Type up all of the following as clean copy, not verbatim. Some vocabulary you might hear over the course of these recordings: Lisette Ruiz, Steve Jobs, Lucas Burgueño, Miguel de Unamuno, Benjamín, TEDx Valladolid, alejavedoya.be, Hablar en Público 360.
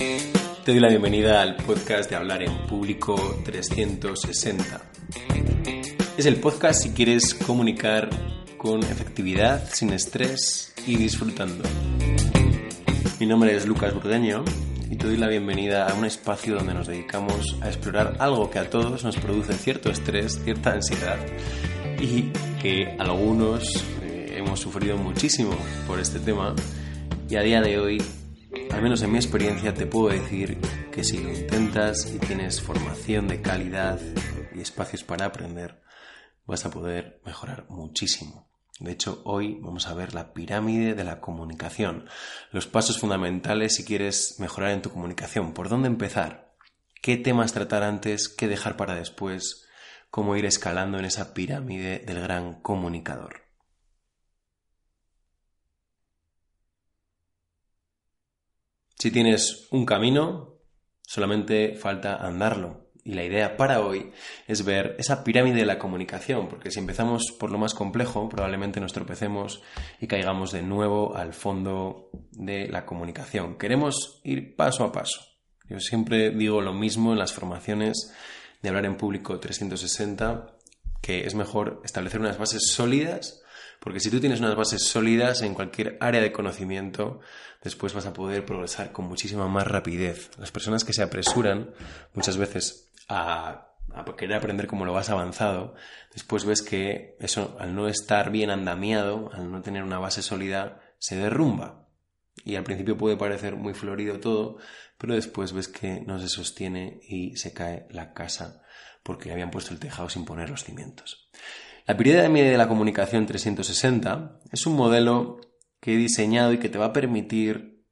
Te doy la bienvenida al podcast de Hablar en Público 360. Es el podcast si quieres comunicar con efectividad, sin estrés y disfrutando. Mi nombre es Lucas Burgueño y te doy la bienvenida a un espacio donde nos dedicamos a explorar algo que a todos nos produce cierto estrés, cierta ansiedad y que algunos hemos sufrido muchísimo por este tema, y a día de hoy, al menos en mi experiencia, te puedo decir que si lo intentas y tienes formación de calidad y espacios para aprender, vas a poder mejorar muchísimo. De hecho, hoy vamos a ver la pirámide de la comunicación, los pasos fundamentales si quieres mejorar en tu comunicación, por dónde empezar, qué temas tratar antes, qué dejar para después, cómo ir escalando en esa pirámide del gran comunicador. Si tienes un camino, solamente falta andarlo. Y la idea para hoy es ver esa pirámide de la comunicación, porque si empezamos por lo más complejo, probablemente nos tropecemos y caigamos de nuevo al fondo de la comunicación. Queremos ir paso a paso. Yo siempre digo lo mismo en las formaciones de Hablar en Público 360, que es mejor establecer unas bases sólidas, porque si tú tienes unas bases sólidas en cualquier área de conocimiento, después vas a poder progresar con muchísima más rapidez. Las personas que se apresuran muchas veces a querer aprender como lo vas avanzado, después ves que eso, al no estar bien andamiado, al no tener una base sólida, se derrumba. Y al principio puede parecer muy florido todo, pero después ves que no se sostiene y se cae la casa porque habían puesto el tejado sin poner los cimientos. La pirámide de la comunicación 360 es un modelo que he diseñado y que te va a permitir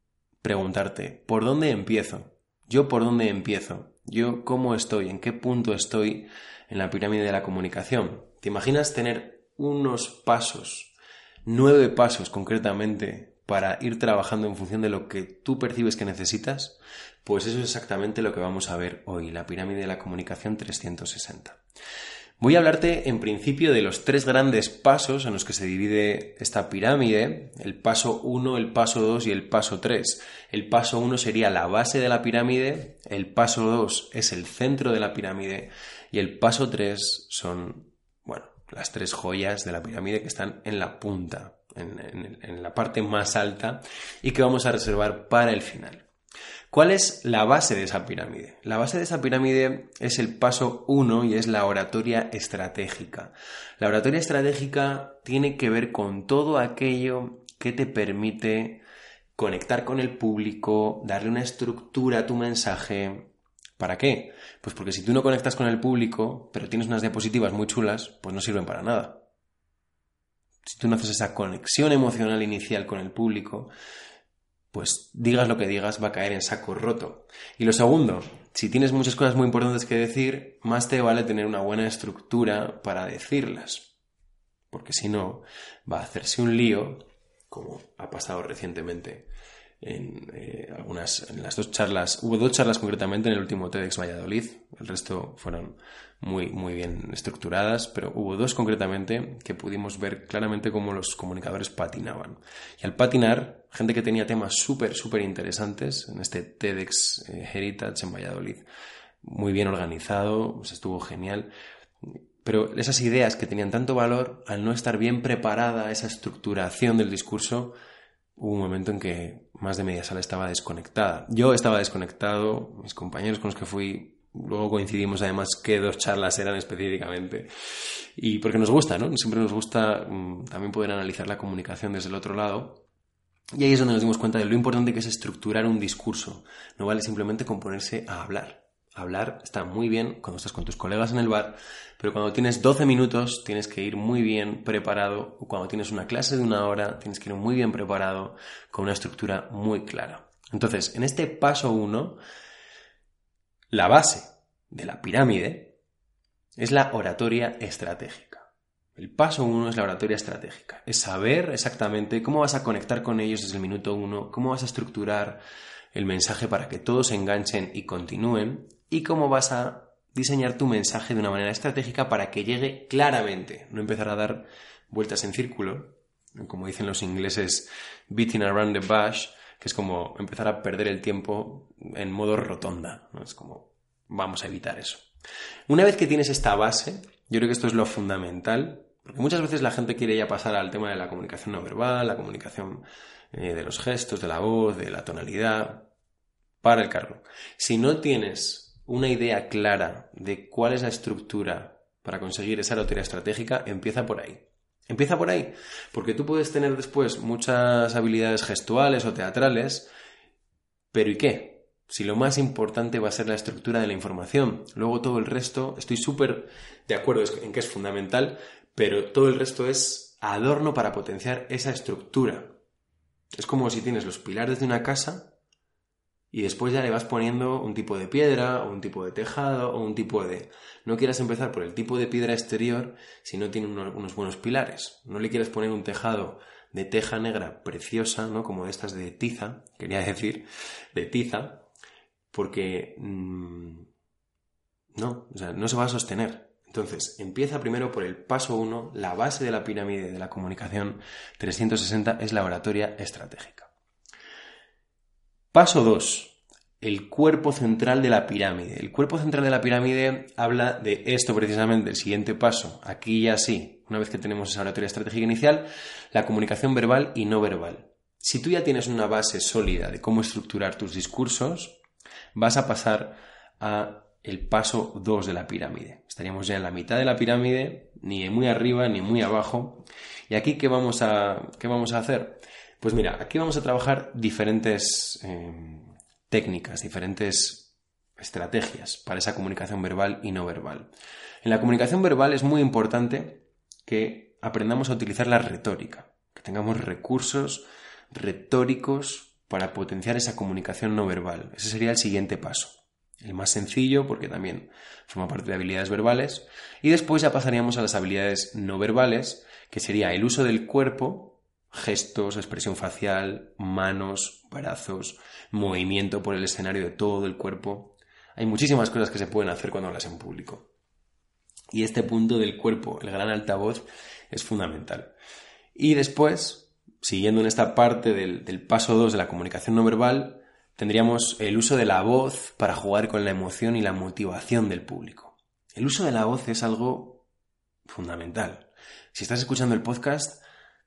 preguntarte, ¿por dónde empiezo? ¿Yo por dónde empiezo? ¿Yo cómo estoy? ¿En qué punto estoy en la pirámide de la comunicación? ¿Te imaginas tener unos pasos, 9 pasos concretamente, para ir trabajando en función de lo que tú percibes que necesitas? Pues eso es exactamente lo que vamos a ver hoy, la pirámide de la comunicación 360. Voy a hablarte en principio de los 3 grandes pasos en los que se divide esta pirámide, el paso 1, el paso 2 y el paso 3. El paso 1 sería la base de la pirámide, el paso 2 es el centro de la pirámide y el paso 3 son, las 3 joyas de la pirámide que están en la punta, en la parte más alta y que vamos a reservar para el final. ¿Cuál es la base de esa pirámide? La base de esa pirámide es el paso 1 y es la oratoria estratégica. La oratoria estratégica tiene que ver con todo aquello que te permite conectar con el público, darle una estructura a tu mensaje. ¿Para qué? Pues porque si tú no conectas con el público, pero tienes unas diapositivas muy chulas, pues no sirven para nada. Si tú no haces esa conexión emocional inicial con el público, pues digas lo que digas, va a caer en saco roto. Y lo segundo, si tienes muchas cosas muy importantes que decir, más te vale tener una buena estructura para decirlas. Porque si no, va a hacerse un lío, como ha pasado recientemente en las 2 charlas. Hubo 2 charlas concretamente en el último TEDx Valladolid. El resto fueron muy, muy bien estructuradas, pero hubo 2 concretamente que pudimos ver claramente cómo los comunicadores patinaban. Y al patinar, gente que tenía temas súper, súper interesantes en este TEDx Heritage en Valladolid, muy bien organizado, pues estuvo genial. Pero esas ideas que tenían tanto valor, al no estar bien preparada esa estructuración del discurso, hubo un momento en que más de media sala estaba desconectada. Yo estaba desconectado, mis compañeros con los que fui, luego coincidimos además qué 2 charlas eran específicamente. Y porque nos gusta, ¿no? Siempre nos gusta también poder analizar la comunicación desde el otro lado. Y ahí es donde nos dimos cuenta de lo importante que es estructurar un discurso. No vale simplemente con ponerse a hablar. Hablar está muy bien cuando estás con tus colegas en el bar, pero cuando tienes 12 minutos tienes que ir muy bien preparado, o cuando tienes una clase de 1 hora tienes que ir muy bien preparado con una estructura muy clara. Entonces, en este paso 1, la base de la pirámide es la oratoria estratégica. El paso 1 es la oratoria estratégica. Es saber exactamente cómo vas a conectar con ellos desde el minuto 1, cómo vas a estructurar el mensaje para que todos se enganchen y continúen, y cómo vas a diseñar tu mensaje de una manera estratégica para que llegue claramente. No empezar a dar vueltas en círculo, como dicen los ingleses, beating around the bush, que es como empezar a perder el tiempo en modo rotonda, ¿no? Es como, vamos a evitar eso. Una vez que tienes esta base, yo creo que esto es lo fundamental. Muchas veces la gente quiere ya pasar al tema de la comunicación no verbal, la comunicación de los gestos, de la voz, de la tonalidad, para el cargo. Si no tienes una idea clara de cuál es la estructura para conseguir esa lotería estratégica, empieza por ahí. Empieza por ahí, porque tú puedes tener después muchas habilidades gestuales o teatrales, pero ¿y qué? Si lo más importante va a ser la estructura de la información, luego todo el resto, estoy súper de acuerdo en que es fundamental, pero todo el resto es adorno para potenciar esa estructura. Es como si tienes los pilares de una casa y después ya le vas poniendo un tipo de piedra, o un tipo de tejado, o un tipo de... No quieras empezar por el tipo de piedra exterior si no tiene unos buenos pilares. No le quieras poner un tejado de teja negra preciosa, ¿no? Como estas de tiza, quería decir, de tiza, porque no, o sea, no se va a sostener. Entonces, empieza primero por el paso 1, la base de la pirámide de la comunicación 360 es la oratoria estratégica. Paso 2, el cuerpo central de la pirámide. El cuerpo central de la pirámide habla de esto precisamente, el siguiente paso. Aquí ya sí, una vez que tenemos esa oratoria estratégica inicial, la comunicación verbal y no verbal. Si tú ya tienes una base sólida de cómo estructurar tus discursos, vas a pasar a el paso 2 de la pirámide. Estaríamos ya en la mitad de la pirámide, ni muy arriba ni muy abajo. ¿Y aquí qué vamos a hacer? Pues mira, aquí vamos a trabajar diferentes técnicas, diferentes estrategias para esa comunicación verbal y no verbal. En la comunicación verbal es muy importante que aprendamos a utilizar la retórica, que tengamos recursos retóricos para potenciar esa comunicación no verbal. Ese sería el siguiente paso, el más sencillo porque también forma parte de habilidades verbales. Y después ya pasaríamos a las habilidades no verbales, que sería el uso del cuerpo, gestos, expresión facial, manos, brazos, movimiento por el escenario de todo el cuerpo. Hay muchísimas cosas que se pueden hacer cuando hablas en público. Y este punto del cuerpo, el gran altavoz, es fundamental. Y después, siguiendo en esta parte del paso 2 de la comunicación no verbal, tendríamos el uso de la voz para jugar con la emoción y la motivación del público. El uso de la voz es algo fundamental. Si estás escuchando el podcast,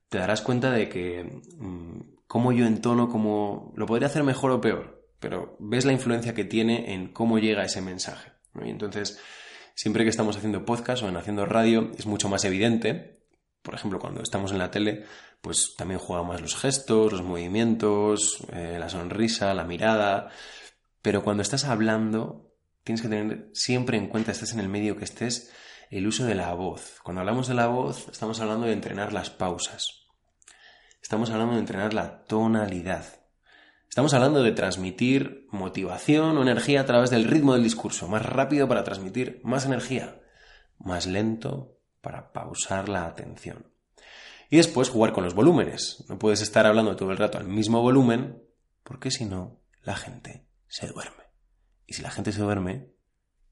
te darás cuenta de que cómo yo entono, cómo lo podría hacer mejor o peor, pero ves la influencia que tiene en cómo llega ese mensaje, ¿no? Y entonces, siempre que estamos haciendo podcast o en haciendo radio, es mucho más evidente. Por ejemplo, cuando estamos en la tele, pues también juegan más los gestos, los movimientos, la sonrisa, la mirada. Pero cuando estás hablando, tienes que tener siempre en cuenta, estás en el medio que estés, el uso de la voz. Cuando hablamos de la voz, estamos hablando de entrenar las pausas. Estamos hablando de entrenar la tonalidad. Estamos hablando de transmitir motivación o energía a través del ritmo del discurso. Más rápido para transmitir más energía. Más lento para pausar la atención. Y después jugar con los volúmenes. No puedes estar hablando todo el rato al mismo volumen, porque si no, la gente se duerme. Y si la gente se duerme,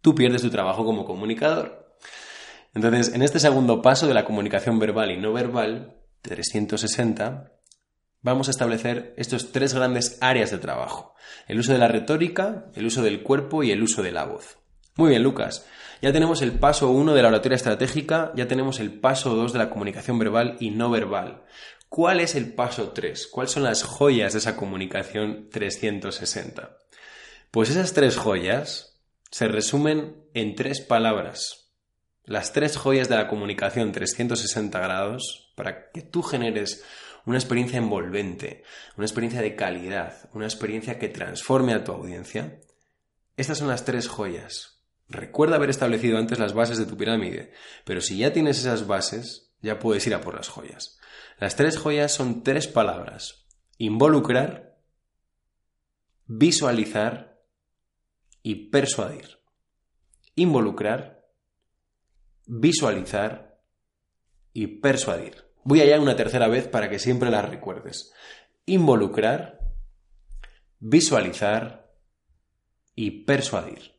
tú pierdes tu trabajo como comunicador. Entonces, en este segundo paso de la comunicación verbal y no verbal 360, vamos a establecer estos 3 grandes áreas de trabajo: el uso de la retórica, el uso del cuerpo y el uso de la voz. Muy bien, Lucas, ya tenemos el paso 1 de la oratoria estratégica, ya tenemos el paso 2 de la comunicación verbal y no verbal. ¿Cuál es el paso 3? ¿Cuáles son las joyas de esa comunicación 360? Pues esas 3 joyas se resumen en 3 palabras. Las 3 joyas de la comunicación 360 grados para que tú generes una experiencia envolvente, una experiencia de calidad, una experiencia que transforme a tu audiencia. Estas son las 3 joyas. Recuerda haber establecido antes las bases de tu pirámide, pero si ya tienes esas bases, ya puedes ir a por las joyas. Las 3 joyas son 3 palabras: involucrar, visualizar y persuadir. Involucrar, visualizar y persuadir. Voy allá una 3ª vez para que siempre las recuerdes. Involucrar, visualizar y persuadir.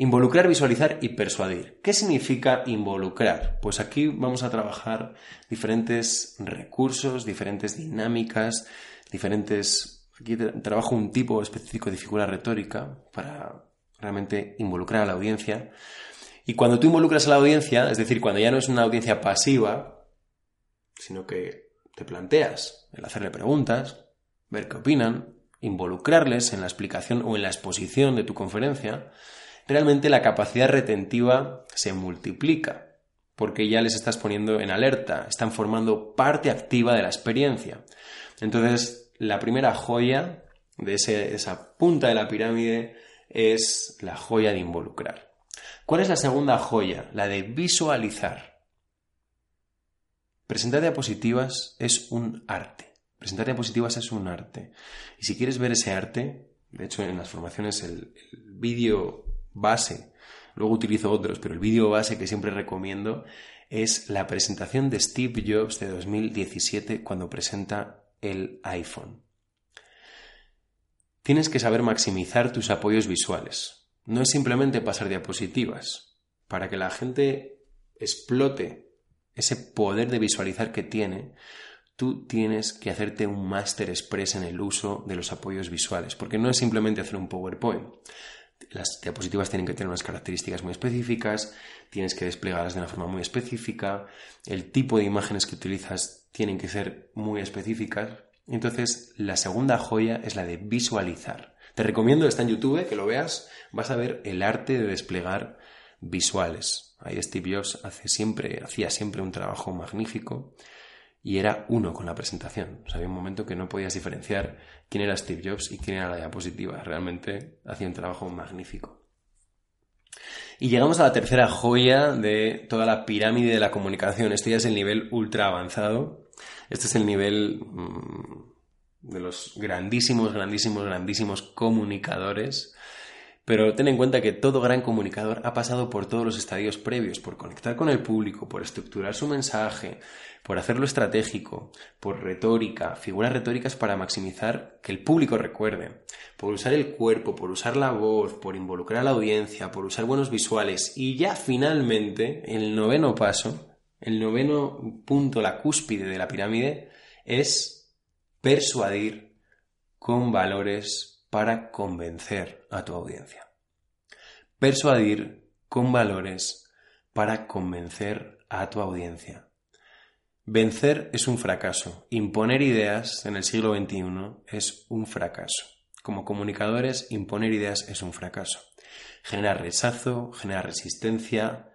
Involucrar, visualizar y persuadir. ¿Qué significa involucrar? Pues aquí vamos a trabajar diferentes recursos, diferentes dinámicas, diferentes Aquí trabajo un tipo específico de figura retórica para realmente involucrar a la audiencia. Y cuando tú involucras a la audiencia, es decir, cuando ya no es una audiencia pasiva, sino que te planteas el hacerle preguntas, ver qué opinan, involucrarles en la explicación o en la exposición de tu conferencia, realmente la capacidad retentiva se multiplica, porque ya les estás poniendo en alerta, están formando parte activa de la experiencia. Entonces, la primera joya de esa punta de la pirámide es la joya de involucrar. ¿Cuál es la segunda joya? La de visualizar. Presentar diapositivas es un arte. Presentar diapositivas es un arte. Y si quieres ver ese arte, de hecho en las formaciones el vídeo base, luego utilizo otros, pero el vídeo base que siempre recomiendo es la presentación de Steve Jobs de 2017 cuando presenta el iPhone. Tienes que saber maximizar tus apoyos visuales. No es simplemente pasar diapositivas. Para que la gente explote ese poder de visualizar que tiene, tú tienes que hacerte un máster express en el uso de los apoyos visuales, porque no es simplemente hacer un PowerPoint. Las diapositivas tienen que tener unas características muy específicas, tienes que desplegarlas de una forma muy específica, el tipo de imágenes que utilizas tienen que ser muy específicas. Entonces, la segunda joya es la de visualizar. Te recomiendo, está en YouTube, que lo veas, vas a ver el arte de desplegar visuales. Ahí Steve Jobs hacía siempre un trabajo magnífico y era uno con la presentación. O sea, había un momento que no podías diferenciar quién era Steve Jobs y quién era la diapositiva. Realmente hacía un trabajo magnífico. Y llegamos a la tercera joya de toda la pirámide de la comunicación. Este ya es el nivel ultra avanzado. Este es el nivel de los grandísimos, grandísimos, grandísimos comunicadores. Pero ten en cuenta que todo gran comunicador ha pasado por todos los estadios previos, por conectar con el público, por estructurar su mensaje, por hacerlo estratégico, por retórica, figuras retóricas para maximizar que el público recuerde, por usar el cuerpo, por usar la voz, por involucrar a la audiencia, por usar buenos visuales. Y ya finalmente, el noveno paso, el noveno punto, la cúspide de la pirámide, es persuadir con valores para convencer a tu audiencia. Persuadir con valores para convencer a tu audiencia. Vencer es un fracaso. Imponer ideas en el siglo XXI es un fracaso. Como comunicadores, imponer ideas es un fracaso. Genera rechazo, genera resistencia.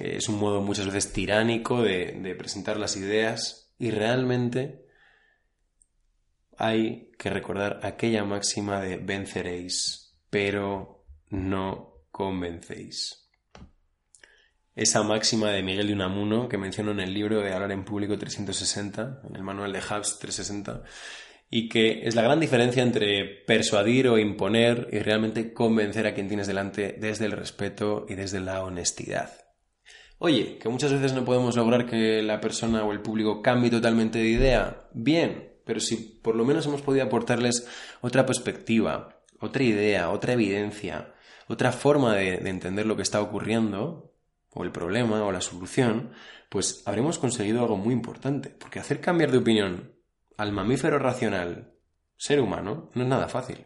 Es un modo muchas veces tiránico de presentar las ideas y realmente hay que recordar aquella máxima de venceréis, pero no convencéis. Esa máxima de Miguel de Unamuno que menciono en el libro de Hablar en Público 360, en el manual de Hubs 360, y que es la gran diferencia entre persuadir o imponer y realmente convencer a quien tienes delante desde el respeto y desde la honestidad. Oye, que muchas veces no podemos lograr que la persona o el público cambie totalmente de idea. Bien. Pero si por lo menos hemos podido aportarles otra perspectiva, otra idea, otra evidencia, otra forma de entender lo que está ocurriendo, o el problema, o la solución, pues habremos conseguido algo muy importante. Porque hacer cambiar de opinión al mamífero racional, ser humano, no es nada fácil.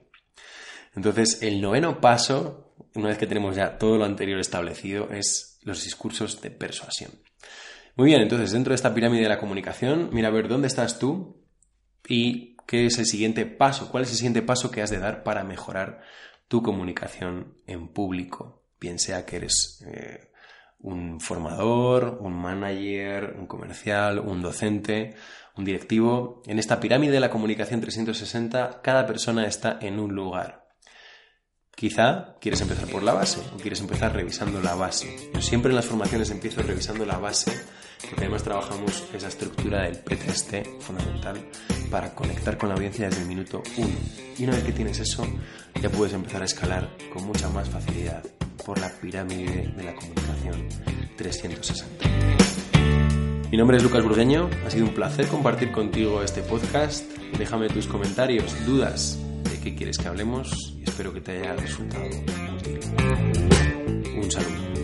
Entonces, el noveno paso, una vez que tenemos ya todo lo anterior establecido, es los discursos de persuasión. Muy bien, entonces, dentro de esta pirámide de la comunicación, mira a ver dónde estás tú. ¿Y qué es el siguiente paso? ¿Cuál es el siguiente paso que has de dar para mejorar tu comunicación en público? Bien sea que eres un formador, un manager, un comercial, un docente, un directivo. En esta pirámide de la comunicación 360, cada persona está en un lugar. Quizá quieres empezar por la base o quieres empezar revisando la base. Yo siempre en las formaciones empiezo revisando la base porque además trabajamos esa estructura del pretest fundamental para conectar con la audiencia desde el minuto 1. Y una vez que tienes eso, ya puedes empezar a escalar con mucha más facilidad por la pirámide de la comunicación 360. Mi nombre es Lucas Burgueño, ha sido un placer compartir contigo este podcast. Déjame tus comentarios, dudas, de qué quieres que hablemos. Espero que te haya resultado útil. Un saludo.